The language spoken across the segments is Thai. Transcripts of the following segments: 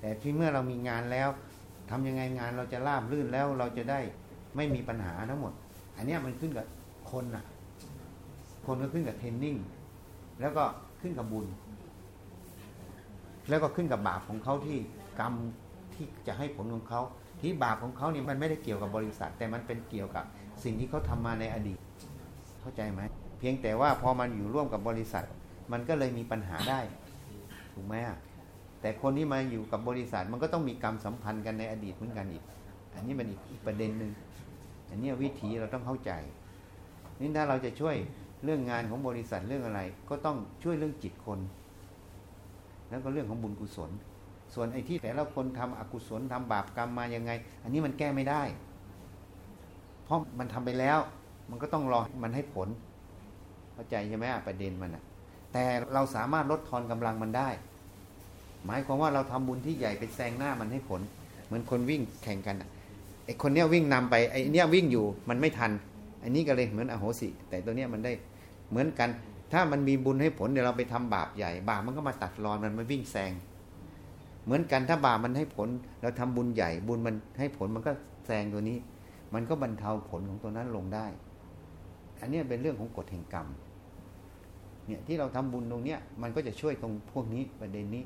แต่ที่เมื่อเรามีงานแล้วทำยังไงงานเราจะราบรื่นแล้วเราจะได้ไม่มีปัญหาทั้งหมดอันนี้มันขึ้นกับคนน่ะคนก็ขึ้นกับเทรนนิ่งแล้วก็ขึ้นกับบุญแล้วก็ขึ้นกับบาปของเขาที่กรรมที่จะให้ผลของเขาที่บาปของเขาเนี่ยมันไม่ได้เกี่ยวกับบริษัทแต่มันเป็นเกี่ยวกับสิ่งที่เขาทำมาในอดีตเข้าใจไหมเพียงแต่ว่าพอมันอยู่ร่วมกับบริษัทมันก็เลยมีปัญหาได้ถูกไหมอ่ะแต่คนที่มาอยู่กับบริษัทมันก็ต้องมีกรรมสัมพันธ์กันในอดีตเหมือนกันอีกอันนี้มันอีกประเด็นนึงอันนี้วิธีเราต้องเข้าใจนี่ถ้าเราจะช่วยเรื่องงานของบริษัทเรื่องอะไรก็ต้องช่วยเรื่องจิตคนแล้วก็เรื่องของบุญกุศลส่วนไอ้ที่แต่ละคนทำอกุศลทำบาปกรรมมายังไงอันนี้มันแก้ไม่ได้เพราะมันทำไปแล้วมันก็ต้องรอมันให้ผลเข้าใจใช่ไหมประเด็นมันอ่ะแต่เราสามารถลดทอนกำลังมันได้หมายความว่าเราทำบุญที่ใหญ่ไปแซงหน้ามันให้ผลเหมือนคนวิ่งแข่งกันไอ้คนเนี้ยวิ่งนำไปไอ้เนี้ยวิ่งอยู่มันไม่ทันอันนี้ก็เลยเหมือนอโหสิแต่ตัวเนี้ยมันได้เหมือนกันถ้ามันมีบุญให้ผลเดี๋ยวเราไปทำบาปใหญ่บาปมันก็มาตัดรอนมันมาวิ่งแซงเหมือนกันถ้าบาปมันให้ผลเราทำบุญใหญ่บุญมันให้ผลมันก็แซงตัวนี้มันก็บรรเทาผลของตัวนั้นลงได้อันนี้เป็นเรื่องของกฎแห่งกรรมเนี่ยที่เราทำบุญตรงเนี้ยมันก็จะช่วยตรงพวกนี้ประเด็นนี้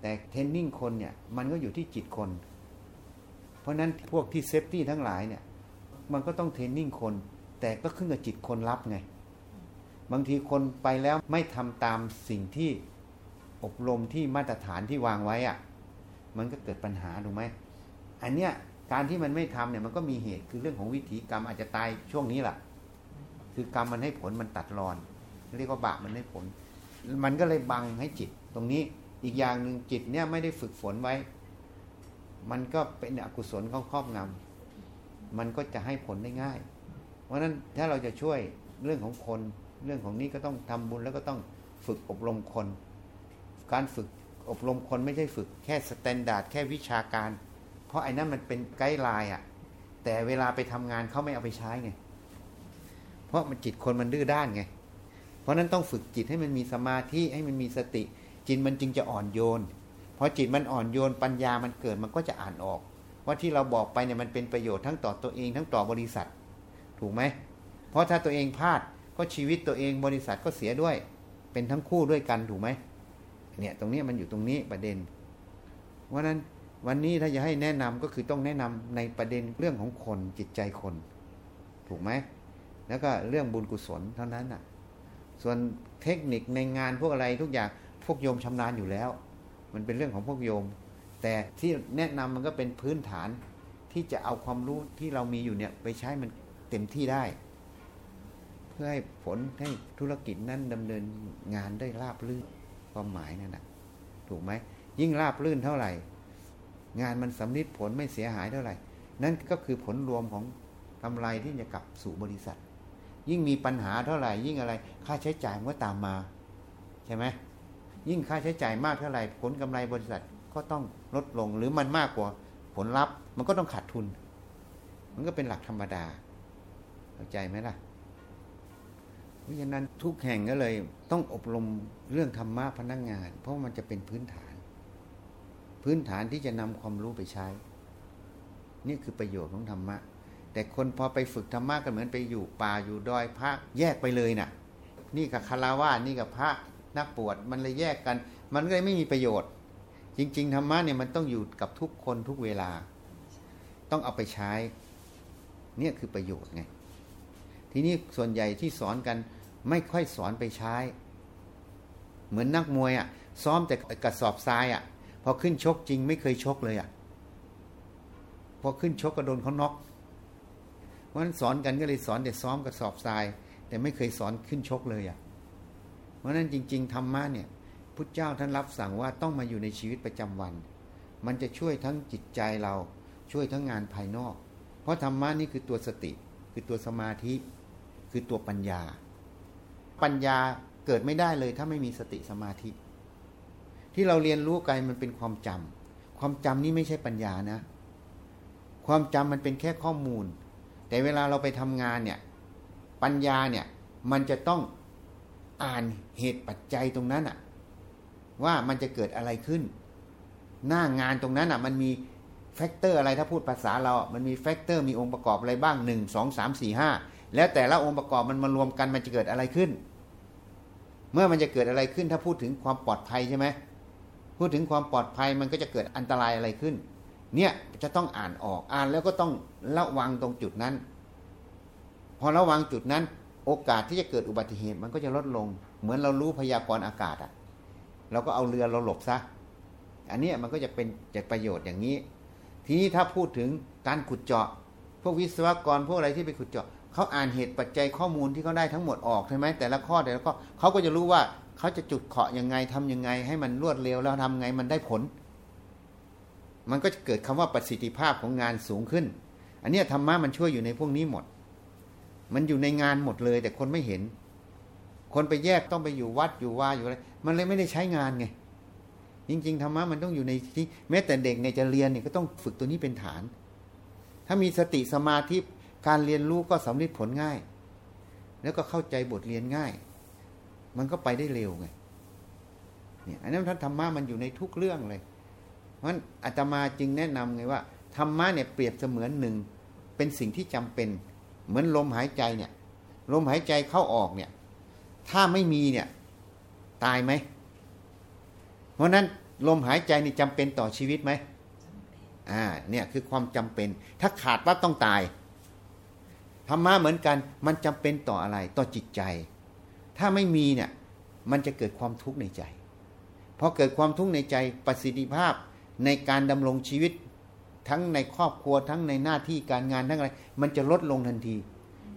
แต่เทรนนิ่งคนเนี่ยมันก็อยู่ที่จิตคนเพราะนั้นพวกที่เซฟตี้ทั้งหลายเนี่ยมันก็ต้องเทรนนิ่งคนแต่ก็ขึ้นกับจิตคนรับไงบางทีคนไปแล้วไม่ทำตามสิ่งที่อบรมที่มาตรฐานที่วางไว้อ่ะมันก็เกิดปัญหาถูกไหมอันเนี้ยการที่มันไม่ทำเนี่ยมันก็มีเหตุคือเรื่องของวิถีกรรมอาจจะตายช่วงนี้แหละคือกรรมมันให้ผลมันตัดรอนเรียกว่าบาปมันให้ผลมันก็เลยบังให้จิตตรงนี้อีกอย่างนึงจิตเนี่ยไม่ได้ฝึกฝนไว้มันก็เป็นอกุศลเข้าครอบงำมันก็จะให้ผลได้ง่ายเพราะนั้นถ้าเราจะช่วยเรื่องของคนเรื่องของนี้ก็ต้องทำบุญแล้วก็ต้องฝึกอบรมคนการฝึกอบรมคนไม่ใช่ฝึกแค่สแตนดาร์ดแค่วิชาการเพราะไอ้นั่นมันเป็นไกด์ไลน์อ่ะแต่เวลาไปทำงานเขาไม่เอาไปใช้ไงเพราะมันจิตคนมันดื้อด้านไงเพราะนั้นต้องฝึกจิตให้มันมีสมาธิให้มันมีสติจิตมันจึงจะอ่อนโยนพอจิตมันอ่อนโยนปัญญามันเกิดมันก็จะอ่านออกว่าที่เราบอกไปเนี่ยมันเป็นประโยชน์ทั้งต่อตัวเองทั้งต่อบริษัทถูกไหมเพราะถ้าตัวเองพลาดก็ชีวิตตัวเองบริษัทก็เสียด้วยเป็นทั้งคู่ด้วยกันถูกไหมเนี่ยตรงนี้มันอยู่ตรงนี้ประเด็นเพราะนั้นวันนี้ถ้าจะให้แนะนำก็คือต้องแนะนำในประเด็นเรื่องของคนจิตใจคนถูกไหมแล้วก็เรื่องบุญกุศลเท่านั้นอ่ะส่วนเทคนิคในงานพวกอะไรทุกอย่างพวกโยมชำนาญอยู่แล้วมันเป็นเรื่องของพวกโยมแต่ที่แนะนำมันก็เป็นพื้นฐานที่จะเอาความรู้ที่เรามีอยู่เนี่ยไปใช้มันเต็มที่ได้เพื่อให้ผลให้ธุรกิจนั้นดำเนินงานได้ราบรื่นความหมายนั่นน่ะถูกไหมยิ่งราบรื่นเท่าไหร่งานมันสำลิดผลไม่เสียหายเท่าไหร่นั่นก็คือผลรวมของกำไรที่จะกลับสู่บริษัทยิ่งมีปัญหาเท่าไหร่ยิ่งอะไรค่าใช้จ่ายมันก็ตามมาใช่ไหมยิ่งค่าใช้จ่ายมากเท่าไหร่ผลกำไรบริษัทก็ต้องลดลงหรือมันมากกว่าผลลัพธ์มันก็ต้องขาดทุนมันก็เป็นหลักธรรมดาเข้าใจไหมล่ะเพราะฉะนั้นทุกแห่งก็เลยต้องอบรมเรื่องธรรมะพนักงานเพราะมันจะเป็นพื้นฐานที่จะนำความรู้ไปใช้นี่คือประโยชน์ของธรรมะแต่คนพอไปฝึกธรรมะกันเหมือนไปอยู่ป่าอยู่ดอยพระแยกไปเลยน่ะนี่กับคฤหัสถ์นี่กับพระนักบวชมันเลยแยกกันมันก็เลยไม่มีประโยชน์จริงๆธรรมะเนี่ยมันต้องอยู่กับทุกคนทุกเวลาต้องเอาไปใช้เนี่ยคือประโยชน์ไงทีนี้ส่วนใหญ่ที่สอนกันไม่ค่อยสอนไปใช้เหมือนนักมวยอ่ะซ้อมแต่กระสอบทรายอ่ะพอขึ้นชกจริงไม่เคยชกเลยอ่ะพอขึ้นชกก็โดนเขาน็อกเพราะฉะนั้นสอนกันก็เลยสอนแต่ซ้อมกระสอบทรายแต่ไม่เคยสอนขึ้นชกเลยอ่ะเพราะนั้นจริงๆธรรมะเนี่ยพุทธเจ้าท่านรับสั่งว่าต้องมาอยู่ในชีวิตประจำวันมันจะช่วยทั้งจิตใจเราช่วยทั้งงานภายนอกเพราะธรรมะนี่คือตัวสติคือตัวสมาธิคือตัวปัญญาปัญญาเกิดไม่ได้เลยถ้าไม่มีสติสมาธิที่เราเรียนรู้กันมันเป็นความจำความจำนี่ไม่ใช่ปัญญานะความจำมันเป็นแค่ข้อมูลแต่เวลาเราไปทำงานเนี่ยปัญญาเนี่ยมันจะต้องอ่านเหตุปัจจัยตรงนั้นอ่ะว่ามันจะเกิดอะไรขึ้น หน้างานตรงนั้นอ่ะมันมีแฟกเตอร์อะไรถ้าพูดภาษาเรามันมีแฟกเตอร์มีองค์ประกอบอะไรบ้าง1 2 3 4 5แล้วแต่ละองค์ประกอบมันมารวมกันมันจะเกิดอะไรขึ้นเมื่อมันจะเกิดอะไรขึ้นถ้าพูดถึงความปลอดภัยใช่ไหมพูดถึงความปลอดภัยมันก็จะเกิดอันตรายอะไรขึ้นเนี่ยจะต้องอ่านออกอ่านแล้วก็ต้องระวังตรงจุดนั้นพอระวังจุดนั้นโอกาสที่จะเกิดอุบัติเหตุมันก็จะลดลงเหมือนเรารู้พยากรณ์อากาศอ่ะเราก็เอาเรือเราหลบซะอันนี้มันก็จะเป็นจากประโยชน์อย่างนี้ทีนี้ถ้าพูดถึงการขุดเจาะพวกวิศวกรพวกอะไรที่ไปขุดเจาะเขาอ่านเหตุปัจจัยข้อมูลที่เขาได้ทั้งหมดออกใช่ไหมแต่ละข้อแต่ละข้อเขาก็จะรู้ว่าเขาจะจุดเคาะยังไงทำยังไงให้มันรวดเร็วแล้วทำไงมันได้ผลมันก็จะเกิดคำว่าประสิทธิภาพของงานสูงขึ้นอันนี้ธรรมะมันช่วยอยู่ในพวกนี้หมดมันอยู่ในงานหมดเลยแต่คนไม่เห็นคนไปแยกต้องไปอยู่วัดอยู่ว่าอยู่อะไรมันเลยไม่ได้ใช้งานไงจริงๆธรรมะมันต้องอยู่ในที่แม้แต่เด็กเนี่ยจะเรียนเนี่ยก็ต้องฝึกตัวนี้เป็นฐานถ้ามีสติสมาธิการเรียนรู้ก็สำเร็จผลง่ายแล้วก็เข้าใจบทเรียนง่ายมันก็ไปได้เร็วไงเนี่ยอันนั้นธรรมะมันอยู่ในทุกเรื่องเลยเพราะฉะนั้นอาตมาจึงแนะนำไงว่าธรรมะเนี่ยเปรียบเสมือนหนึ่งเป็นสิ่งที่จำเป็นเหมือนลมหายใจเนี่ยลมหายใจเข้าออกเนี่ยถ้าไม่มีเนี่ยตายไหมเพราะนั้นลมหายใจนี่จำเป็นต่อชีวิตไหมเนี่ยคือความจำเป็นถ้าขาดปั๊บต้องตายธรรมะเหมือนกันมันจำเป็นต่ออะไรต่อจิตใจถ้าไม่มีเนี่ยมันจะเกิดความทุกข์ในใจพอเกิดความทุกข์ในใจประสิทธิภาพในการดำรงชีวิตทั้งในครอบครัวทั้งในหน้าที่การงานทั้งอะไรมันจะลดลงทันที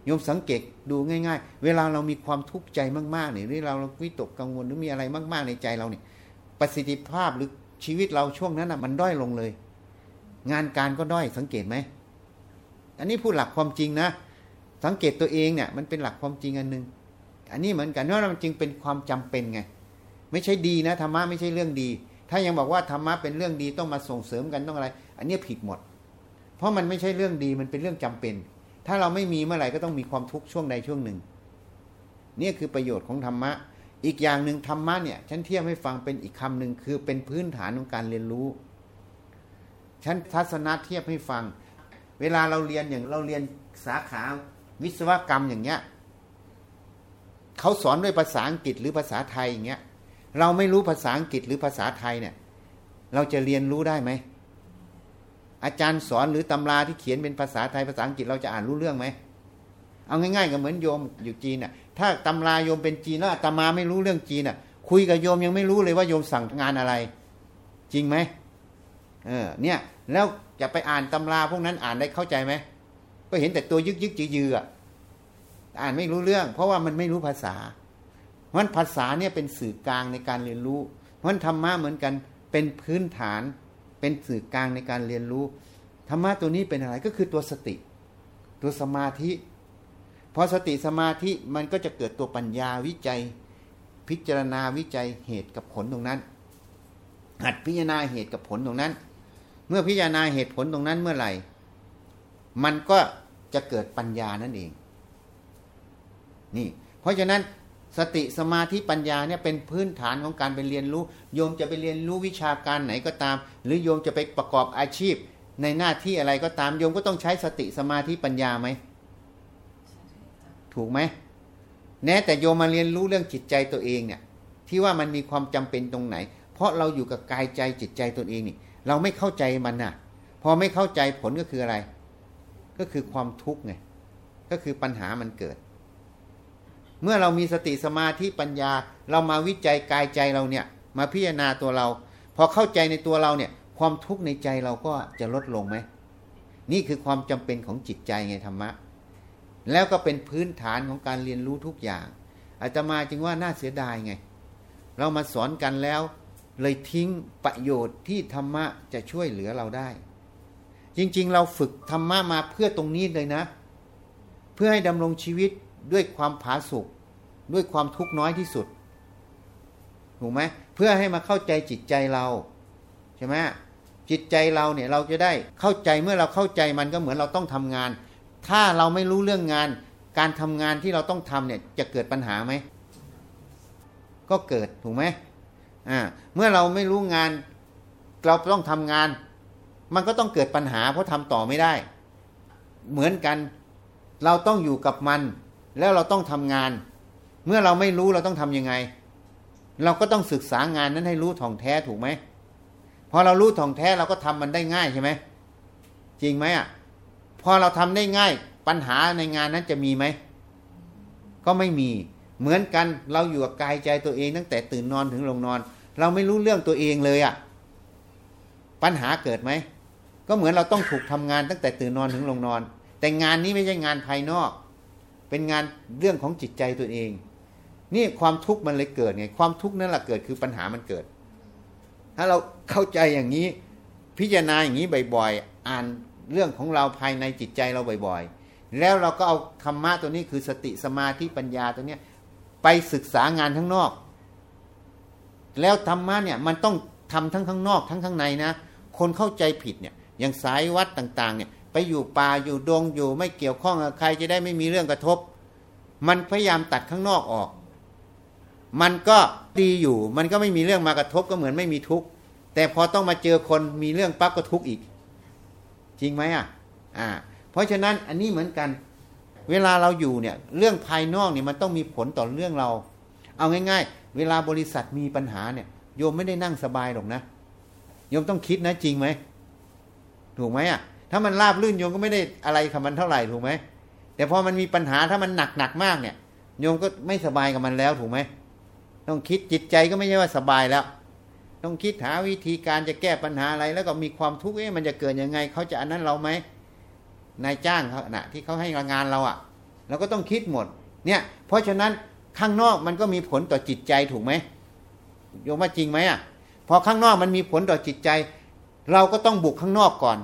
โยมสังเกตดูง่ายๆเวลาเรามีความทุกข์ใจมากๆเนี่ยหรือเราวิตกกังวลหรือมีอะไรมากๆในใจเราเนี่ยประสิทธิภาพหรือชีวิตเราช่วงนั้นน่ะมันด้อยลงเลยงานการก็ด้อยสังเกตไหมอันนี้พูดหลักความจริงนะสังเกตตัวเองเนี่ยมันเป็นหลักความจริงอันนึงอันนี้เหมือนกันเพราะมันจึงเป็นความจำเป็นไงไม่ใช่ดีนะธรรมะไม่ใช่เรื่องดีถ้ายังบอกว่าธรรมะเป็นเรื่องดีต้องมาส่งเสริมกันต้องอะไรอันนี้ผิดหมดเพราะมันไม่ใช่เรื่องดีมันเป็นเรื่องจำเป็นถ้าเราไม่มีเมื่อไหร่ก็ต้องมีความทุกข์ช่วงใดช่วงหนึ่งนี่คือประโยชน์ของธรรมะอีกอย่างนึงธรรมะเนี่ยฉันเทียบให้ฟังเป็นอีกคำหนึ่งคือเป็นพื้นฐานของการเรียนรู้ฉันทัศนะเทียบให้ฟังเวลาเราเรียนอย่างเราเรียนสาขาวิศวกรรมอย่างเงี้ยเขาสอนด้วยภาษาอังกฤษหรือภาษาไทยอย่างเงี้ยเราไม่รู้ภาษาอังกฤษหรือภาษาไทยเนี่ยเราจะเรียนรู้ได้ไหมอาจารย์สอนหรือตำราที่เขียนเป็นภาษาไทยภาษาอังกฤษเราจะอ่านรู้เรื่องไหมเอาง่ายๆก็เหมือนโยมอยู่จีนน่ะถ้าตำราโยมเป็นจีนแล้วอาตมาไม่รู้เรื่องจีนน่ะคุยกับโยมยังไม่รู้เลยว่าโยมสั่งงานอะไรจริงไหมเนี่ยแล้วจะไปอ่านตำราพวกนั้นอ่านได้เข้าใจไหมก็เห็นแต่ตัวยึกๆยื้อๆอ่านไม่รู้เรื่องเพราะว่ามันไม่รู้ภาษาเพราะฉะนั้นภาษาเนี่ยเป็นสื่อกลางในการเรียนรู้เพราะฉะนั้นธรรมะเหมือนกันเป็นพื้นฐานเป็นสื่อกลางในการเรียนรู้ธรรมะตัวนี้เป็นอะไรก็คือตัวสติตัวสมาธิพอสติสมาธิมันก็จะเกิดตัวปัญญาวิจัยพิจารณาวิจัยเหตุกับผลตรงนั้นหัดพิจารณาเหตุกับผลตรงนั้นเมื่อพิจารณาเหตุผลตรงนั้นเมื่อไหร่มันก็จะเกิดปัญญานั่นเองนี่เพราะฉะนั้นสติสมาธิปัญญาเนี่ยเป็นพื้นฐานของการไปเรียนรู้โยมจะไปเรียนรู้วิชาการไหนก็ตามหรือโยมจะไปประกอบอาชีพในหน้าที่อะไรก็ตามโยมก็ต้องใช้สติสมาธิปัญญาไหมถูกไหมแน่แต่โยมมาเรียนรู้เรื่องจิตใจตัวเองเนี่ยที่ว่ามันมีความจำเป็นตรงไหนเพราะเราอยู่กับกายใจจิตใจตัวเองนี่เราไม่เข้าใจมันน่ะพอไม่เข้าใจผลก็คืออะไรก็คือความทุกข์ไงก็คือปัญหามันเกิดเมื่อเรามีสติสมาธิปัญญาเรามาวิจัยกายใจเราเนี่ยมาพิจารณาตัวเราพอเข้าใจในตัวเราเนี่ยความทุกข์ในใจเราก็จะลดลงไหมนี่คือความจำเป็นของจิตใจไงธรรมะแล้วก็เป็นพื้นฐานของการเรียนรู้ทุกอย่างอาตมาจึงว่าน่าเสียดายไงเรามาสอนกันแล้วเลยทิ้งประโยชน์ที่ธรรมะจะช่วยเหลือเราได้จริงๆเราฝึกธรรมะมาเพื่อตรงนี้เลยนะเพื่อให้ดำรงชีวิตด้วยความผาสุกด้วยความทุกข์น้อยที่สุดถูกไหมเพื่อให้มาเข้าใจจิตใจเราใช่ไหมจิตใจเราเนี่ยเราจะได้เข้าใจเมื่อเราเข้าใจมันก็เหมือนเราต้องทำงานถ้าเราไม่รู้เรื่องงานการทำงานที่เราต้องทำเนี่ยจะเกิดปัญหาไหมก็เกิดถูกไหมเมื่อเราไม่รู้งาน เราต้องทำงานมันก็ต้องเกิดปัญหาเพราะทำต่อไม่ได้เหมือนกันเราต้องอยู่กับมันแล้วเราต้องทำงานเมื่อเราไม่รู้เราต้องทำยังไงเราก็ต้องศึกษางานนั้นให้รู้ท่องแท้ถูกไหมพอเรารู้ท่องแท้เราก็ทำมันได้ง่ายใช่ไหมจริงไหมอ่ะพอเราทำได้ง่ายปัญหาในงานนั้นจะมีไหมก็ไม่มีเหมือนกันเราอยู่กับกายใจตัวเองตั้งแต่ตื่นนอนถึงลงนอนเราไม่รู้เรื่องตัวเองเลยอ่ะปัญหาเกิดไหมก็เหมือนเราต้องถูกทำงานตั้งแต่ตื่นนอนถึงลงนอนแต่งานนี้ไม่ใช่งานภายนอกเป็นงานเรื่องของจิตใจตัวเองนี่ความทุกข์มันเลยเกิดไงความทุกข์นั่นแหละเกิดคือปัญหามันเกิดถ้าเราเข้าใจอย่างนี้พิจารณาอย่างนี้บ่อยๆอ่านเรื่องของเราภายในจิตใจเราบ่อยๆแล้วเราก็เอาธรรมะตัวนี้คือสติสมาธิปัญญาตัวนี้ไปศึกษางานข้างนอกแล้วธรรมะเนี่ยมันต้องทำทั้งข้างนอกทั้งข้างในนะคนเข้าใจผิดเนี่ยอย่างสายวัดต่างๆเนี่ยไปอยู่ป่าอยู่ดงอยู่ไม่เกี่ยวข้องกับใครจะได้ไม่มีเรื่องกระทบมันพยายามตัดข้างนอกออกมันก็ดีอยู่มันก็ไม่มีเรื่องมากระทบก็เหมือนไม่มีทุกข์แต่พอต้องมาเจอคนมีเรื่องปั๊บก็ทุกข์อีกจริงไหมอ่ะเพราะฉะนั้นอันนี้เหมือนกันเวลาเราอยู่เนี่ยเรื่องภายนอกเนี่ยมันต้องมีผลต่อเรื่องเราเอาง่ายๆเวลาบริษัทมีปัญหาเนี่ยโยมไม่ได้นั่งสบายหรอกนะโยมต้องคิดนะจริงไหมถูกไหมอ่ะถ้ามันราบลื่นโยมก็ไม่ได้อะไรกับมันเท่าไหร่ถูกไหมแต่พอมันมีปัญหาถ้ามันหนักมากเนี่ยโยมก็ไม่สบายกับมันแล้วถูกไหมต้องคิดจิตใจก็ไม่ใช่ว่าสบายแล้วต้องคิดหาวิธีการจะแก้ปัญหาอะไรแล้วก็มีความทุกข์มันจะเกิดยังไงเขาจะอันนั้นเราไหมนายจ้างเขาน่ะที่เขาให้งานเราอ่ะเราก็ต้องคิดหมดเนี่ยเพราะฉะนั้นข้างนอกมันก็มีผลต่อจิตใจถูกไหมโยมว่าจริงไหมอ่ะพอข้างนอกมันมีผลต่อจิตใจเราก็ต้องบุกข้างนอกก่อน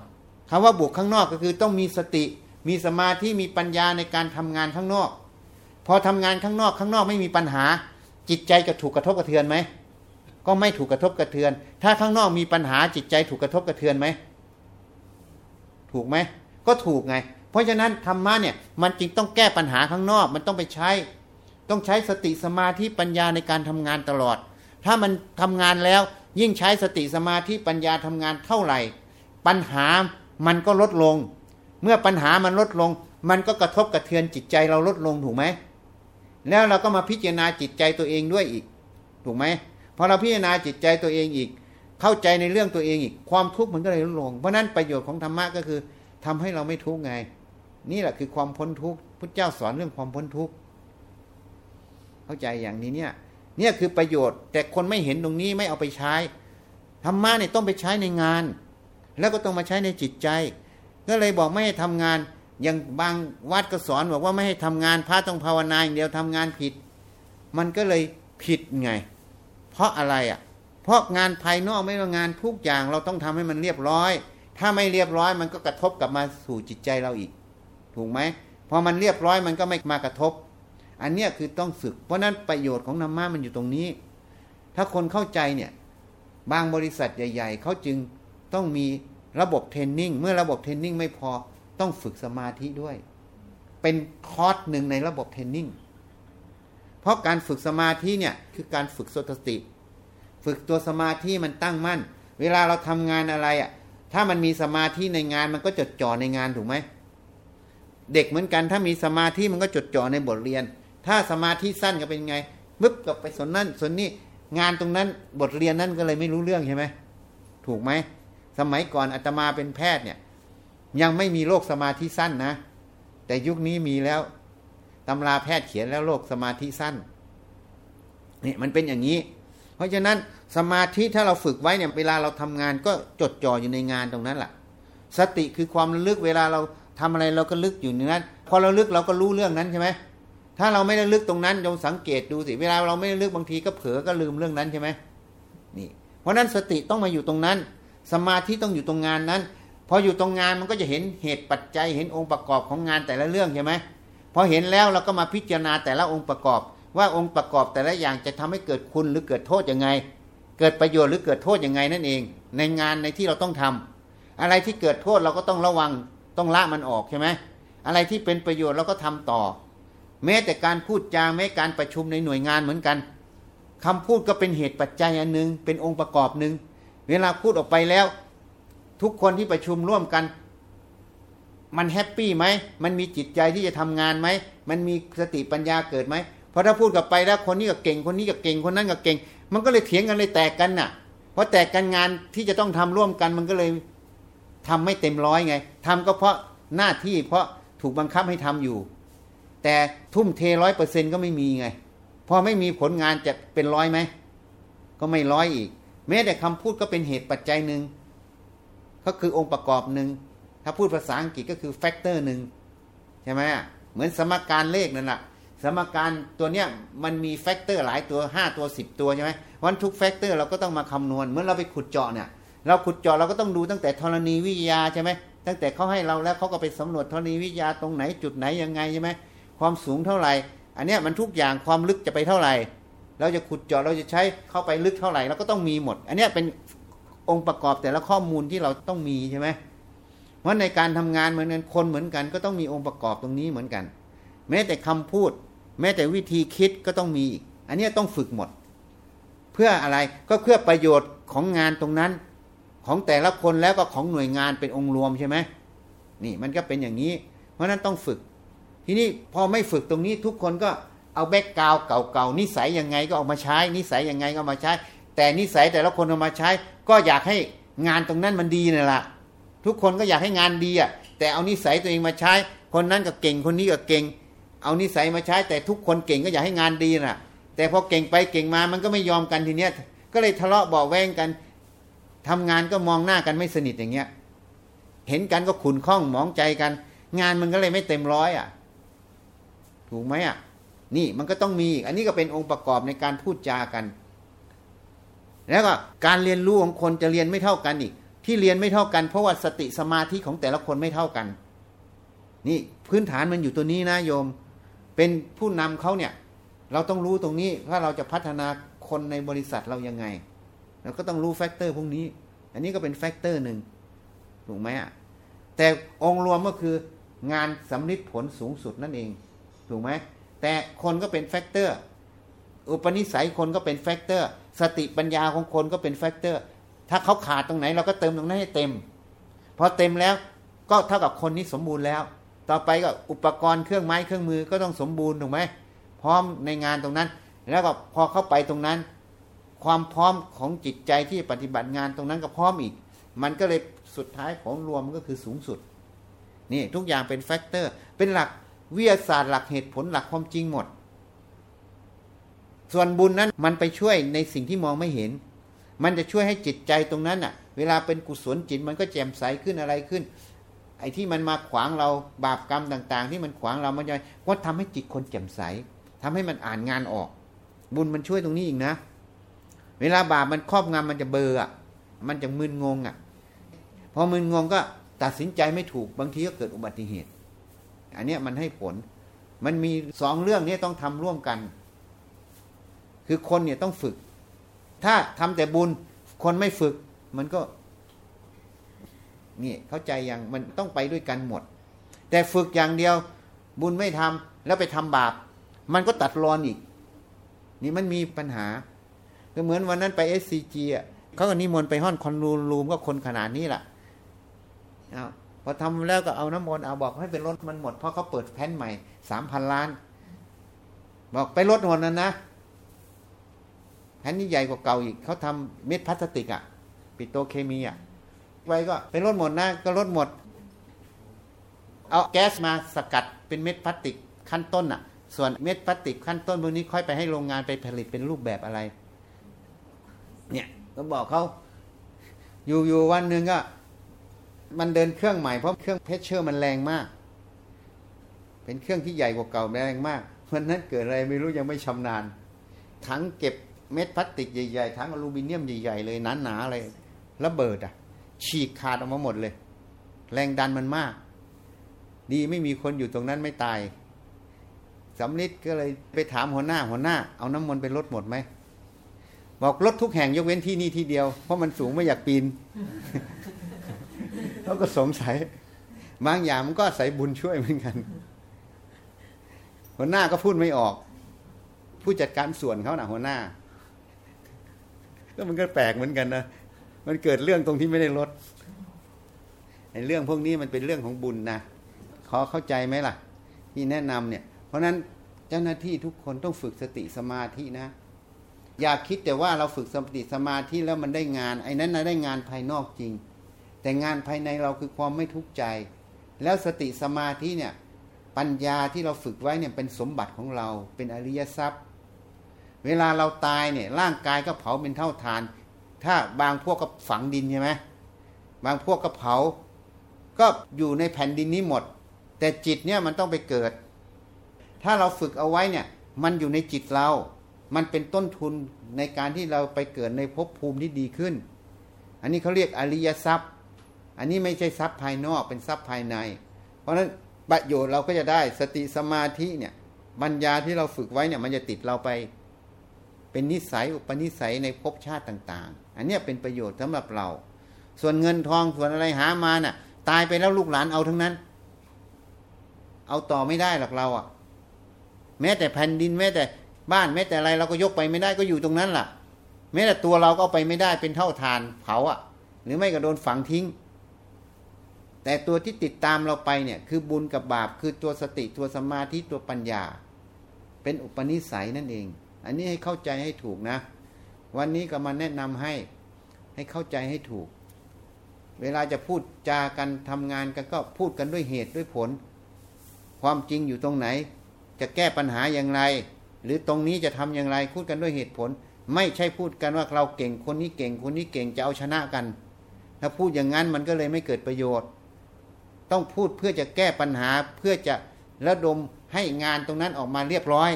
คำว่าบุกข้างนอกก็คือต้องมีสติมีสมาธิมีปัญญาในการทำงานข้างนอกพอทำงานข้างนอกไม่มีปัญหาจิตใจจะถูกกระทบกระเทือนไหมก็ไม่ถูกกระทบกระเทือนถ้าข้างนอกมีปัญหาจิตใจถูกกระทบกระเทือนไหมถูกไหมก็ถูกไงเพราะฉะนั้นธรรมะเนี่ยมันจึงต้องแก้ปัญหาข้างนอกมันต้องไปใช้สติสมาธิปัญญาในการทำงานตลอดถ้ามันทำงานแล้วยิ่งใช้สติสมาธิปัญญาทำงานเท่าไหร่ปัญหามันก็ลดลงเมื่อปัญหามันลดลงมันก็กระทบกระเทือนจิตใจเราลดลงถูกไหมแล้วเราก็มาพิจารณาจิตใจตัวเองด้วยอีกถูกไหมพอเราพิจารณาจิตใจตัวเองอีกเข้าใจในเรื่องตัวเองอีกความทุกข์มันก็เลยลดลงเพราะนั้นประโยชน์ของธรรมะก็คือทำให้เราไม่ทุกข์ไงนี่แหละคือความพ้นทุกข์พุทธเจ้าสอนเรื่องความพ้นทุกข์เข้าใจอย่างนี้เนี่ยคือประโยชน์แต่คนไม่เห็นตรงนี้ไม่เอาไปใช้ธรรมะเนี่ยต้องไปใช้ในงานแล้วก็ต้องมาใช้ในจิตใจก็เลยบอกไม่ให้ทำงานอย่างบางวัดก็สอนบอกว่าไม่ให้ทำงานพระต้องภาวนาอย่างเดียวทำงานผิดมันก็เลยผิดไงเพราะอะไรอ่ะเพราะงานภายนอกไม่ว่างานทุกอย่างเราต้องทำให้มันเรียบร้อยถ้าไม่เรียบร้อยมันก็กระทบกลับมาสู่จิตใจเราอีกถูกไหมพอมันเรียบร้อยมันก็ไม่มากระทบอันเนี้ยคือต้องศึกเพราะนั้นประโยชน์ของธรรมะมันอยู่ตรงนี้ถ้าคนเข้าใจเนี่ยบางบริษัทใหญ่ๆเขาจึงต้องมีระบบเทรนนิ่งเมื่อระบบเทรนนิ่งไม่พอต้องฝึกสมาธิด้วยเป็นคอร์สหนึ่งในระบบเทรนนิ่งเพราะการฝึกสมาธิเนี่ยคือการฝึกสติฝึกตัวสมาธิมันตั้งมั่นเวลาเราทำงานอะไรอ่ะถ้ามันมีสมาธิในงานมันก็จดจ่อในงานถูกไหมเด็กเหมือนกันถ้ามีสมาธิมันก็จดจ่อในบทเรียนถ้าสมาธิสั้นก็เป็นไงมึบกับไปสนนั่นสนนี่งานตรงนั้นบทเรียนนั่นก็เลยไม่รู้เรื่องใช่ไหมถูกไหมสมัยก่อนอาตมาเป็นแพทย์เนี่ยยังไม่มีโรคสมาธิสั้นนะแต่ยุคนี้มีแล้วตำราแพทย์เขียนแล้วโรคสมาธิสั้นนี่มันเป็นอย่างนี้เพราะฉะนั้นสมาธิถ้าเราฝึกไว้เนี่ยเวลาเราทำงานก็จดจ่ออยู่ในงานตรงนั้นแหละสติคือความระลึกเวลาเราทำอะไรเราก็ลึกอยู่ในนั้นพอเราลึกเราก็รู้เรื่องนั้นใช่ไหมถ้าเราไม่ได้ลึกตรงนั้นลองสังเกตดูสิเวลาเราไม่ได้ลึกบางทีก็เผลอก็ลืมเรื่องนั้นใช่ไหมนี่เพราะนั้นสติต้องมาอยู่ตรงนั้นสมาธิต้องอยู่ตรงงานนั้นพออยู่ตรงงานมันก็จะเห็นเหตุปัจจัยเห็นองค์ประกอบของงานแต่ละเรื่องใช่ไหมพอเห็นแล้วเราก็มาพิจารณาแต่ละองค์ประกอบว่าองค์ประกอบแต่ละอย่างจะทำให้เกิดคุณหรือเกิดโทษยังไงเกิดประโยชน์หรือเกิดโทษยังไงนั่นเองในงานในที่เราต้องทำอะไรที่เกิดโทษเราก็ต้องระวังต้องละมันออกใช่ไหมอะไรที่เป็นประโยชน์เราก็ทำต่อแม้แต่การพูดจาแม้การประชุมในหน่วยงานเหมือนกันคำพูดก็เป็นเหตุปัจจัยอันนึงเป็นองค์ประกอบนึง เวลาพูดออกไปแล้วทุกคนที่ประชุมร่วมกันมันแฮปปี้ไหมมันมีจิตใจที่จะทำงานไหมมันมีสติปัญญาเกิดไหมเพราะถ้าพูดกับไปแล้วคนนี้ก็เก่งคนนี้ก็เก่งคนนั้นก็เก่งมันก็เลยเถียงกันเลยแตกกันน่ะเพราะแตกกันงานที่จะต้องทำร่วมกันมันก็เลยทำไม่เต็มร้อยไงทำก็เพราะหน้าที่เพราะถูกบังคับให้ทำอยู่แต่ทุ่มเท 100% ก็ไม่มีไงพอไม่มีผลงานจะเป็นร้อยไหมก็ไม่ร้อยอีกแม้แต่คำพูดก็เป็นเหตุปัจจัยหนึ่งก็คือองค์ประกอบหนึ่งถ้าพูดภาษาอังกฤษก็คือแฟกเตอร์หนึ่งใช่ไหมเหมือนสมการเลขนั่นแหละสมการตัวเนี้ยมันมีแฟกเตอร์หลายตัว5ตัว10ตัวใช่ไหมวันทุกแฟกเตอร์เราก็ต้องมาคำนวณเหมือนเราไปขุดเจาะเนี่ยเราขุดเจาะเราก็ต้องดูตั้งแต่ธรณีวิทยาใช่ไหมตั้งแต่เขาให้เราแล้วเขาก็ไปสำรวจธรณีวิทยาตรงไหนจุดไหนยังไงใช่ไหมความสูงเท่าไหร่อันเนี้ยมันทุกอย่างความลึกจะไปเท่าไหร่เราจะขุดเจาะเราจะใช้เข้าไปลึกเท่าไหร่เราก็ต้องมีหมดอันเนี้ยเป็นองค์ประกอบแต่ละข้อมูลที่เราต้องมีใช่ไหมเพราะในการทำงานเหมือนกันคนเหมือนกันก็ต้องมีองค์ประกอบตรงนี้เหมือนกันแม้แต่คำพูดแม้แต่วิธีคิดก็ต้องมีอีกอันนี้ต้องฝึกหมดเพื่ออะไรก็เพื่อประโยชน์ของงานตรงนั้นของแต่ละคนแล้วก็ของหน่วยงานเป็นองค์รวมใช่ไหมนี่มันก็เป็นอย่างนี้เพราะนั้นต้องฝึกทีนี้พอไม่ฝึกตรงนี้ทุกคนก็เอาแบ็กกราวด์เก่าๆนิสัยยังไงก็เอามาใช้นิสัยยังไงก็มาใช้แต่นิสัยแต่ละคนเอามาใช้ก็อยากให้งานตรงนั้นมันดีน่ะล่ะทุกคนก็อยากให้งานดีอ่ะแต่เอานิสัยตัวเองมาใช้คนนั้นก็เก่งคนนี้ก็เก่งเอานิสัยมาใช้แต่ทุกคนเก่งก็อยากให้งานดีน่ะแต่พอเก่งไปเก่งมามันก็ไม่ยอมกันทีเนี้ยก็เลยทะเลาะเบาะแว้งกันทำงานก็มองหน้ากันไม่สนิทอย่างเงี้ยเห็นกันก็ขุ่นข้องหมองใจกันงานมันก็เลยไม่เต็มร้อยอ่ะถูกไหมอ่ะนี่มันก็ต้องมีอันนี้ก็เป็นองค์ประกอบในการพูดจากันแล้วก็การเรียนรู้ของคนจะเรียนไม่เท่ากันอีกที่เรียนไม่เท่ากันเพราะว่าสติสมาธิของแต่ละคนไม่เท่ากันนี่พื้นฐานมันอยู่ตัวนี้นะโยมเป็นผู้นำเขาเนี่ยเราต้องรู้ตรงนี้ว่าเราจะพัฒนาคนในบริษัทเรายังไงเราก็ต้องรู้แฟกเตอร์พวกนี้อันนี้ก็เป็นแฟกเตอร์หนึ่งถูกไหมอ่ะแต่องค์รวมก็คืองานสำลิดผลสูงสุดนั่นเองถูกไหมแต่คนก็เป็นแฟกเตอร์อุปนิสัยคนก็เป็นแฟกเตอร์สติปัญญาของคนก็เป็นแฟกเตอร์ถ้าเขาขาดตรงไหนเราก็เติมตรงนั้นให้เต็มพอเต็มแล้วก็เท่ากับคนนี้สมบูรณ์แล้วต่อไปก็อุปกรณ์เครื่องไม้เครื่องมือก็ต้องสมบูรณ์ถูกไหมพร้อมในงานตรงนั้นแล้วก็พอเข้าไปตรงนั้นความพร้อมของจิตใจที่ปฏิบัติงานตรงนั้นก็พร้อมอีกมันก็เลยสุดท้ายผลรวมก็คือสูงสุดนี่ทุกอย่างเป็นแฟกเตอร์เป็นหลักวิทยาศาสตร์หลักเหตุผลหลักความจริงหมดส่วนบุญนั้นมันไปช่วยในสิ่งที่มองไม่เห็นมันจะช่วยให้จิตใจตรงนั้นน่ะเวลาเป็นกุศลจิตมันก็แจ่มใสขึ้นอะไรขึ้นไอ้ที่มันมาขวางเราบาปกรรมต่างๆที่มันขวางเรามันก็ทำให้จิตคนแจ่มใสทำให้มันอ่านงานออกบุญมันช่วยตรงนี้อีกนะเวลาบาปมันครอบงำมันจะเบลอมันจะมึนงงอ่ะพอมึนงงก็ตัดสินใจไม่ถูกบางทีก็เกิดอุบัติเหตุอันนี้มันให้ผลมันมีสองเรื่องนี้ต้องทำร่วมกันคือคนเนี่ยต้องฝึกถ้าทำแต่บุญคนไม่ฝึกมันก็นี่เข้าใจอย่างมันต้องไปด้วยกันหมดแต่ฝึกอย่างเดียวบุญไม่ทำแล้วไปทำบาปมันก็ตัดรอนอีกนี่มันมีปัญหาก็เหมือนวันนั้นไป SCG อ่ะเขาก็นิมนต์ไปห้องคอนรูมก็คนขนาดนี้แหละพอทำแล้วก็เอาน้ำมนต์เอาบอกให้เป็นรถมันหมดเพราะเขาเปิดแผ่นใหม่ 3,000 ล้านบอกไปลดหมดนั้นนะแผ่นนี้ใหญ่กว่าเก่าอีกเขาทำเม็ดพลาสติกอ่ะปิโตรเคมีอ่ะไว้ก็ไปลดหมดนะก็ลดหมดเอาแก๊สมาสกัดเป็นเม็ดพลาสติกขั้นต้นอ่ะส่วนเม็ดพลาสติกขั้นต้นพวกนี้ค่อยไปให้โรงงานไปผลิตเป็นรูปแบบอะไรเนี่ยก็บอกเขาอยู่วันนึงก็มันเดินเครื่องใหม่เพราะเครื่องเพชเชอร์มันแรงมากเป็นเครื่องที่ใหญ่กว่าเก่าแรงมากวันนั้นเกิดอะไรไม่รู้ยังไม่ชำนาญถังเก็บเม็ดพลาสติกใหญ่ๆถังอลูมิเนียมใหญ่ๆเลยหนาๆอะไรระเบิดอ่ะฉีกขาดออกมาหมดเลยแรงดันมันมากดีไม่มีคนอยู่ตรงนั้นไม่ตายสำลิดก็เลยไปถามหัวหน้าเอาน้ำมนต์ไปลดหมดไหมบอกลดทุกแห่งยกเว้นที่นี่ที่เดียวเพราะมันสูงไม่อยากปีน แล้วก็สงสัยบางอย่างมันก็ใส่บุญช่วยเหมือนกันหัวหน้าก็พูดไม่ออกผู้จัดการส่วนเขาหน่ะหัวหน้าก็มันก็แปลกเหมือนกันนะ มันเกิดเรื่องตรงที่ไม่ได้ลดไอ้เรื่องพวกนี้มันเป็นเรื่องของบุญนะขอเข้าใจไหมล่ะที่แนะนำเนี่ยเพราะนั้นเจ้าหน้าที่ทุกคนต้องฝึกสติสมาธินะอย่าคิดแต่ว่าเราฝึกสติสมาธิแล้วมันได้งานไอ้นั้นนะได้งานภายนอกจริงแต่งานภายในเราคือความไม่ทุกข์ใจแล้วสติสมาธิเนี่ยปัญญาที่เราฝึกไว้เนี่ยเป็นสมบัติของเราเป็นอริยทรัพย์เวลาเราตายเนี่ยร่างกายก็เผาเป็นเท่าฐานถ้าบางพวกก็ฝังดินใช่ไหมบางพวกก็เผาก็อยู่ในแผ่นดินนี้หมดแต่จิตเนี่ยมันต้องไปเกิดถ้าเราฝึกเอาไว้เนี่ยมันอยู่ในจิตเรามันเป็นต้นทุนในการที่เราไปเกิดในภพภูมิที่ดีขึ้นอันนี้เขาเรียกอริยทรัพย์อันนี้ไม่ใช่ทรัพย์ภายนอกเป็นทรัพย์ภายในเพราะฉะนั้นประโยชน์เราก็จะได้สติสมาธิเนี่ยปัญญาที่เราฝึกไว้เนี่ยมันจะติดเราไปเป็นนิสัยอุปนิสัยในภพชาติต่างๆอันนี้เป็นประโยชน์สำหรับเราส่วนเงินทองส่วนอะไรหามาน่ะตายไปแล้วลูกหลานเอาทั้งนั้นเอาต่อไม่ได้หรอกเราอ่ะแม้แต่แผ่นดินแม้แต่บ้านแม้แต่อะไรเราก็ยกไปไม่ได้ก็อยู่ตรงนั้นล่ะแม้แต่ตัวเราก็เอาไปไม่ได้เป็นเท่าฐานเผาอ่ะหรือไม่ก็โดนฝังทิ้งแต่ตัวที่ติดตามเราไปเนี่ยคือบุญกับบาปคือตัวสติตัวสมาธิตัวปัญญาเป็นอุปนิสัยนั่นเองอันนี้ให้เข้าใจให้ถูกนะวันนี้ก็มาแนะนำให้เข้าใจให้ถูกเวลาจะพูดจากันทำงานกันก็พูดกันด้วยเหตุด้วยผลความจริงอยู่ตรงไหนจะแก้ปัญหาอย่างไรหรือตรงนี้จะทำอย่างไรพูดกันด้วยเหตุผลไม่ใช่พูดกันว่าเราเก่งคนนี้เก่งคนนี้เก่งจะเอาชนะกันถ้าพูดอย่างนั้นมันก็เลยไม่เกิดประโยชน์ต้องพูดเพื่อจะแก้ปัญหาเพื่อจะระดมให้งานตรงนั้นออกมาเรียบร้อย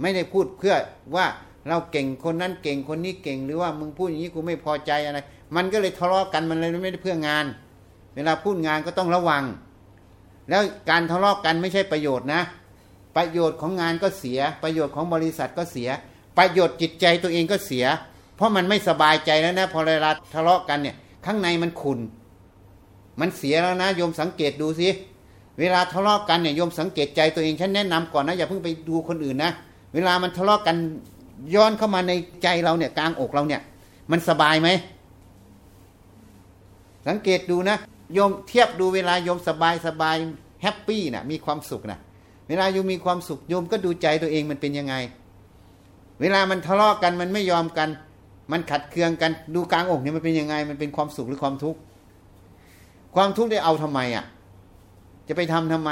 ไม่ได้พูดเพื่อว่าเราเก่งคนนั้นเก่งคนนี้เก่งหรือว่ามึงพูดอย่างนี้กูไม่พอใจอะไรมันก็เลยทะเลาะกันมันเลยไม่ได้เพื่องานเวลาพูดงานก็ต้องระวังแล้วการทะเลาะกันไม่ใช่ประโยชน์นะประโยชน์ของงานก็เสียประโยชน์ของบริษัทก็เสียประโยชน์จิตใจตัวเองก็เสียเพราะมันไม่สบายใจแล้วนะพอเวลาทะเลาะกันเนี่ยข้างในมันขุ่นมันเสียแล้วนะโยมสังเกตดูสิเวลาทะเลาะกันเนี่ยโยมสังเกตใจตัวเองฉันแนะนำก่อนนะอย่าเพิ่งไปดูคนอื่นนะเวลามันทะเลาะกันย้อนเข้ามาในใจเราเนี่ยกลางอกเราเนี่ยมันสบายไหมสังเกตดูนะโยมเทียบดูเวลาโยมสบายแฮปปี้นะมีความสุขนะเวลาโยมมีความสุขโยมก็ดูใจตัวเองมันเป็นยังไงเวลามันทะเลาะกันมันไม่ยอมกันมันขัดเคืองกันดูกลางอกเนี่ยมันเป็นยังไงมันเป็นความสุขหรือความทุกข์ความทุกข์ได้เอาทำไมอ่ะจะไปทำไม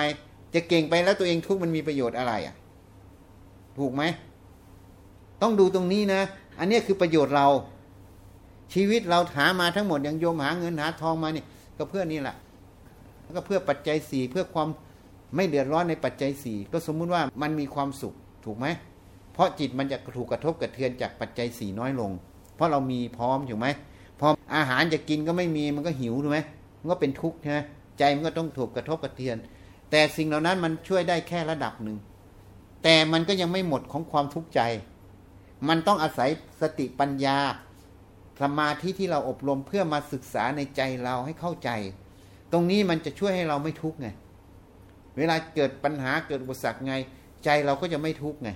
จะเก่งไปแล้วตัวเองทุกข์มันมีประโยชน์อะไรอ่ะถูกไหมต้องดูตรงนี้นะอันนี้คือประโยชน์เราชีวิตเราหามาทั้งหมดอย่างโยมหาเงินหาทองมาเนี่ยก็เพื่อนี่แหละแล้วก็เพื่อปัจจัย4เพื่อความไม่เดือดร้อนในปัจจัย4ก็สมมุติว่ามันมีความสุขถูกไหมเพราะจิตมันจะถูกกระทบกระเทือนจากปัจจัย4น้อยลงเพราะเรามีพร้อมถูกไหมพออาหารจะกินก็ไม่มีมันก็หิวถูกไหมมันก็เป็นทุกข์ใช่ไหมใจมันก็ต้องถูกกระทบกระเทือนแต่สิ่งเหล่านั้นมันช่วยได้แค่ระดับหนึ่งแต่มันก็ยังไม่หมดของความทุกข์ใจมันต้องอาศัยสติปัญญาสมาธิที่เราอบรมเพื่อมาศึกษาในใจเราให้เข้าใจตรงนี้มันจะช่วยให้เราไม่ทุกข์ไงเวลาเกิดปัญหาเกิดอุปสรรคไงใจเราก็จะไม่ทุกข์ไง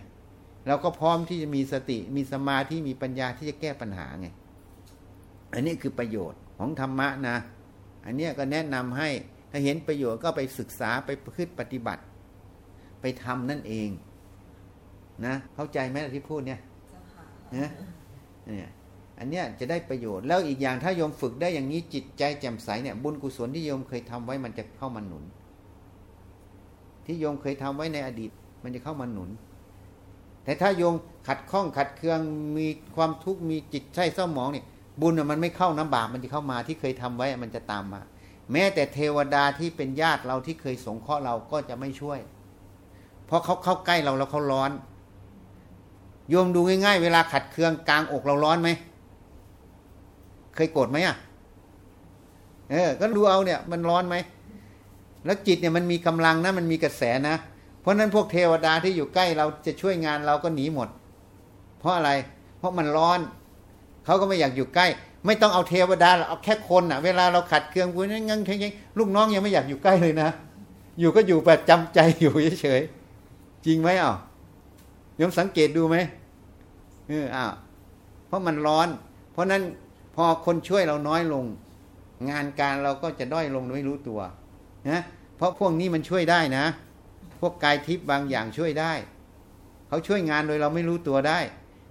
เราก็พร้อมที่จะมีสติมีสมาธิมีปัญญาที่จะแก้ปัญหาไงอันนี้คือประโยชน์ของธรรมะนะอันนี้ก็แนะนำให้ถ้าเห็นประโยชน์ก็ไปศึกษาไปประพฤติปฏิบัติไปทำนั่นเองนะเข้าใจไหมที่พูดเนี่ยเนี่ยอันเนี้ยจะได้ประโยชน์แล้วอีกอย่างถ้าโยมฝึกได้อย่างนี้จิตใจแจ่มใสเนี่ยบุญกุศลที่โยมเคยทำไว้มันจะเข้ามาหนุนที่โยมเคยทำไว้ในอดีตมันจะเข้ามาหนุนแต่ถ้าโยมขัดข้องขัดเคืองมีความทุกข์มีจิตใจเศร้าหมองเนี่ยบุญมันไม่เข้านะบาปมันจะเข้ามาที่เคยทำไว้มันจะตามมาแม้แต่เทวดาที่เป็นญาติเราที่เคยสงเคราะห์เราก็จะไม่ช่วยเพราะเขาเข้าใกล้เราแล้วเขาร้อนโยมดูง่ายๆเวลาขัดเคืองกลางอกเราร้อนไหมเคยโกรธไหมอ่ะก็ดูเอาเนี่ยมันร้อนไหมแล้วจิตเนี่ยมันมีกำลังนะมันมีกระแสนะเพราะนั้นพวกเทวดาที่อยู่ใกล้เราจะช่วยงานเราก็หนีหมดเพราะอะไรเพราะมันร้อนเขาก็ไม่อยากอยู่ใกล้ไม่ต้องเอาเทวดาเอาแค่คนอ่ะเวลาเราขัดเคืองกูนั่งงั้งเง้งลูกน้องยังไม่อยากอยู่ใกล้เลยนะอยู่ก็อยู่แบบจำใจอยู่เฉยๆจริงไหมอ่ะโยมสังเกตดูไหมเพราะมันร้อนเพราะนั้น พอคนช่วยเราน้อยลงงานการเราก็จะด้อยลงไม่รู้ตัวนะเพราะพวกนี้มันช่วยได้นะพวกกายทิพย์บางอย่างช่วยได้เขาช่วยงานโดยเราไม่รู้ตัวได้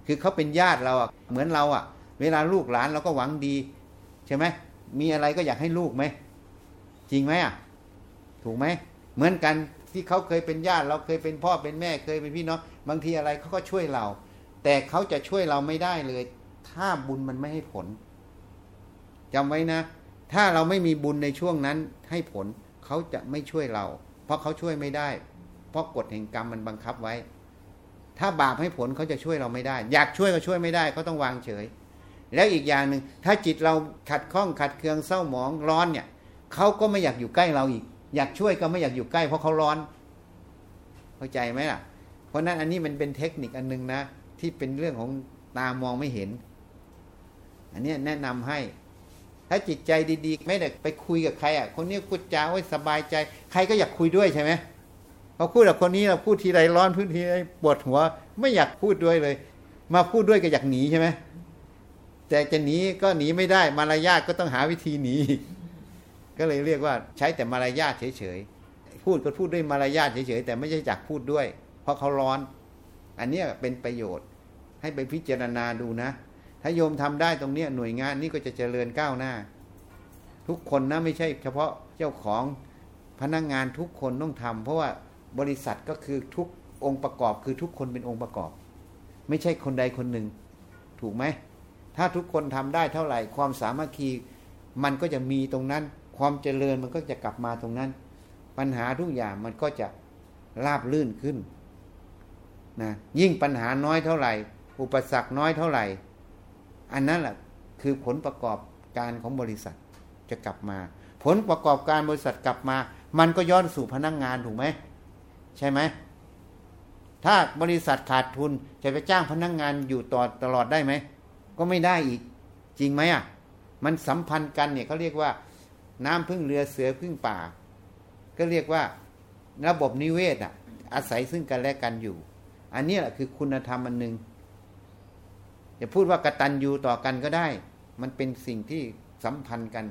คือเขาเป็นญาติเราอ่ะเหมือนเราอ่ะเวลาลูกหลานเราก็หวังดีใช่ไหมมีอะไรก็อยากให้ลูกไหมจริงไหมอ่ะถูกไหมเหมือนกันที่เขาเคยเป็นญาติเราเคยเป็นพ่อเป็นแม่เคยเป็นพี่น้องบางทีอะไรเขาก็ช่วยเราแต่เขาจะช่วยเราไม่ได้เลยถ้าบุญมันไม่ให้ผลจำไว้นะถ้าเราไม่มีบุญในช่วงนั้นให้ผลเขาจะไม่ช่วยเราเพราะเขาช่วยไม่ได้เพราะกฎแห่งกรรมมันบังคับไว้ถ้าบาปให้ผลเขาจะช่วยเราไม่ได้อยากช่วยก็ช่วยไม่ได้เขาต้องวางเฉยแล้วอีกอย่างหนึ่งถ้าจิตเราขัดข้องขัดเคืองเศร้าหมองร้อนเนี่ยเขาก็ไม่อยากอยู่ใกล้เราอีกอยากช่วยก็ไม่อยากอยู่ใกล้เพราะเขาร้อนเข้าใจไหมล่ะเพราะนั้นอันนี้มันเป็นเทคนิคอันนึงนะที่เป็นเรื่องของตามองไม่เห็นอันนี้แนะนำให้ถ้าจิตใจดีๆไม่ได้ไปคุยกับใครอ่ะคนนี้พูดจาไว้สบายใจใครก็อยากคุยด้วยใช่ไหมพอพูดกับคนนี้เราพูดทีไรร้อนพูดทีไรปวดหัวไม่อยากพูดด้วยเลยมาพูดด้วยก็อยากหนีใช่ไหมแต่จะหนีก็หนีไม่ได้มารยาทก็ต้องหาวิธีหนีอีกก็เลยเรียกว่าใช้แต่มารยาทเฉยๆพูดก็พูดด้วยมารยาทเฉยๆแต่ไม่ใช่จากพูดด้วยเพราะเขาร้อนอันนี้เป็นประโยชน์ให้ไปพิจารณาดูนะถ้าโยมทำได้ตรงนี้หน่วยงานนี้ก็จะเจริญก้าวหน้าทุกคนนะไม่ใช่เฉพาะเจ้าของพนักงานทุกคนต้องทำเพราะว่าบริษัทก็คือทุกองค์ประกอบคือทุกคนเป็นองค์ประกอบไม่ใช่คนใดคนหนึ่งถูกไหมถ้าทุกคนทำได้เท่าไหร่ความสามัคคีมันก็จะมีตรงนั้นความเจริญมันก็จะกลับมาตรงนั้นปัญหาทุกอย่างมันก็จะราบรื่นขึ้นนะยิ่งปัญหาน้อยเท่าไหร่อุปสรรคน้อยเท่าไหร่อันนั้นแหละคือผลประกอบการของบริษัทจะกลับมาผลประกอบการบริษัทกลับมามันก็ย้อนสู่พนักงานถูกไหมใช่ไหมถ้าบริษัทขาดทุนจะไปจ้างพนักงานอยู่ต่อตลอดได้ไหมก็ไม่ได้อีกจริงไหมอ่ะมันสัมพันธ์กันเนี่ยเขาเรียกว่าน้ำพึ่งเรือเสือพึ่งป่าก็เรียกว่าระบบนิเวศ อาศัยซึ่งกันและกันอยู่อันนี้แหละคือคุณธรรมอันหนึ่งจะพูดว่ากตัญญูต่อกันก็ได้มันเป็นสิ่งที่สัมพันธ์กัน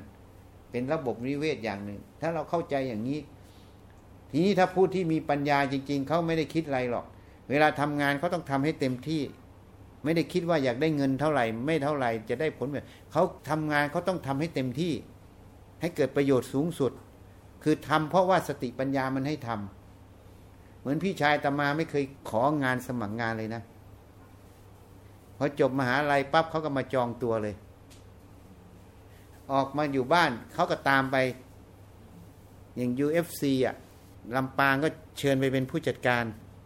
เป็นระบบนิเวศอย่างหนึ่งถ้าเราเข้าใจอย่างนี้ทีนี้ถ้าผู้ที่มีปัญญาจริงๆเขาไม่ได้คิดอะไรหรอกเวลาทำงานเขาต้องทำให้เต็มที่ไม่ได้คิดว่าอยากได้เงินเท่าไหร่ไม่เท่าไหร่จะได้ผลแบบเขาทำงานเขาต้องทำให้เต็มที่ให้เกิดประโยชน์สูงสุดคือทำเพราะว่าสติปัญญามันให้ทำเหมือนพี่ชายตามาไม่เคยของานสมัครงานเลยนะพอจบมหาลัยปั๊บเขาก็มาจองตัวเลยออกมาอยู่บ้านเขาก็ตามไปอย่าง UFC อ่ะลำปางก็เชิญไปเป็นผู้จัดการ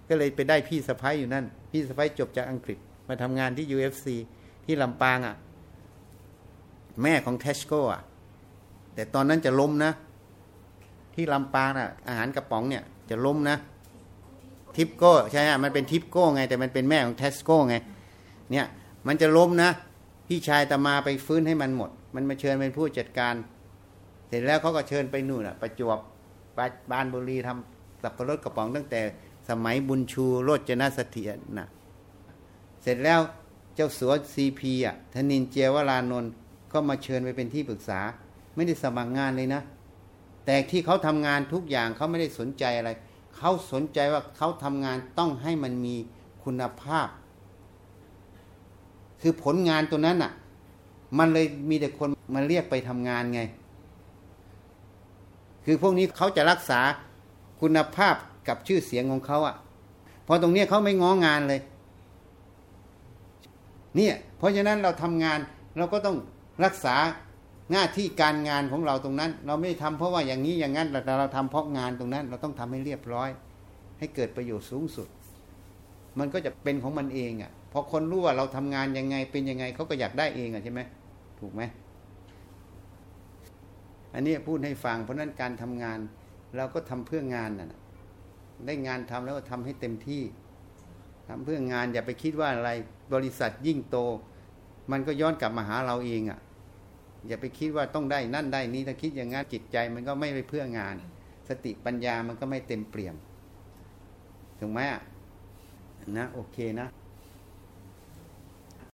ก็เลยไปได้พี่สะพ้ายอยู่นั่นพี่สะพ้ายจบจากอังกฤษมาทำงานที่ UFC ที่ลำปางอ่ะแม่ของเทสโก้อ่ะแต่ตอนนั้นจะล้มนะที่ลำปางน่ะอาหารกระป๋องเนี่ยจะล้มนะทิปโก้ใช่ฮะมันเป็นทิปโก้ไงแต่มันเป็นแม่ของเทสโก้ไงเนี่ยมันจะล้มนะพี่ชายตามาไปฟื้นให้มันหมดมันมาเชิญเป็นผู้จัดการเสร็จแล้วเขาก็เชิญไปนู่นน่ะประจวบปราณบุรีทำสับปะรดกระป๋องตั้งแต่สมัยบุญชูโรจนเสถียรน่ะเสร็จแล้วเจ้าสัว CP อ่ะธนินทร์ เจียวรานนท์ก็มาเชิญไปเป็นที่ปรึกษาไม่ได้สมัครงานเลยนะแต่ที่เขาทำงานทุกอย่างเขาไม่ได้สนใจอะไรเขาสนใจว่าเขาทำงานต้องให้มันมีคุณภาพคือผลงานตัวนั้นน่ะมันเลยมีแต่คนมาเรียกไปทำงานไงคือพวกนี้เขาจะรักษาคุณภาพกับชื่อเสียงของเขาอ่ะพอตรงนี้เขาไม่ง้องานเลยเนี่ยเพราะฉะนั้นเราทำงานเราก็ต้องรักษาหน้าที่การงานของเราตรงนั้นเราไม่ทำเพราะว่าอย่างนี้อย่างนั้นแต่เราทำเพราะงานตรงนั้นเราต้องทำให้เรียบร้อยให้เกิดประโยชน์สูงสุดมันก็จะเป็นของมันเองอ่ะพอคนรู้ว่าเราทำงานยังไงเป็นยังไงเขาก็อยากได้เองอ่ะใช่ไหมถูกไหมอันนี้พูดให้ฟังเพราะนั้นการทำงานเราก็ทำเพื่องานน่ะได้งานทำแล้วก็ทำให้เต็มที่ทำเพื่องานอย่าไปคิดว่าอะไรบริษัทยิ่งโตมันก็ย้อนกลับมาหาเราเองอ่ะอย่าไปคิดว่าต้องได้นั่นได้นี้ถ้าคิดอย่างนั้นจิตใจมันก็ไม่ไปเพื่องานสติปัญญามันก็ไม่เต็มเปี่ยมถูกไหมอ่ะนะโอเคนะ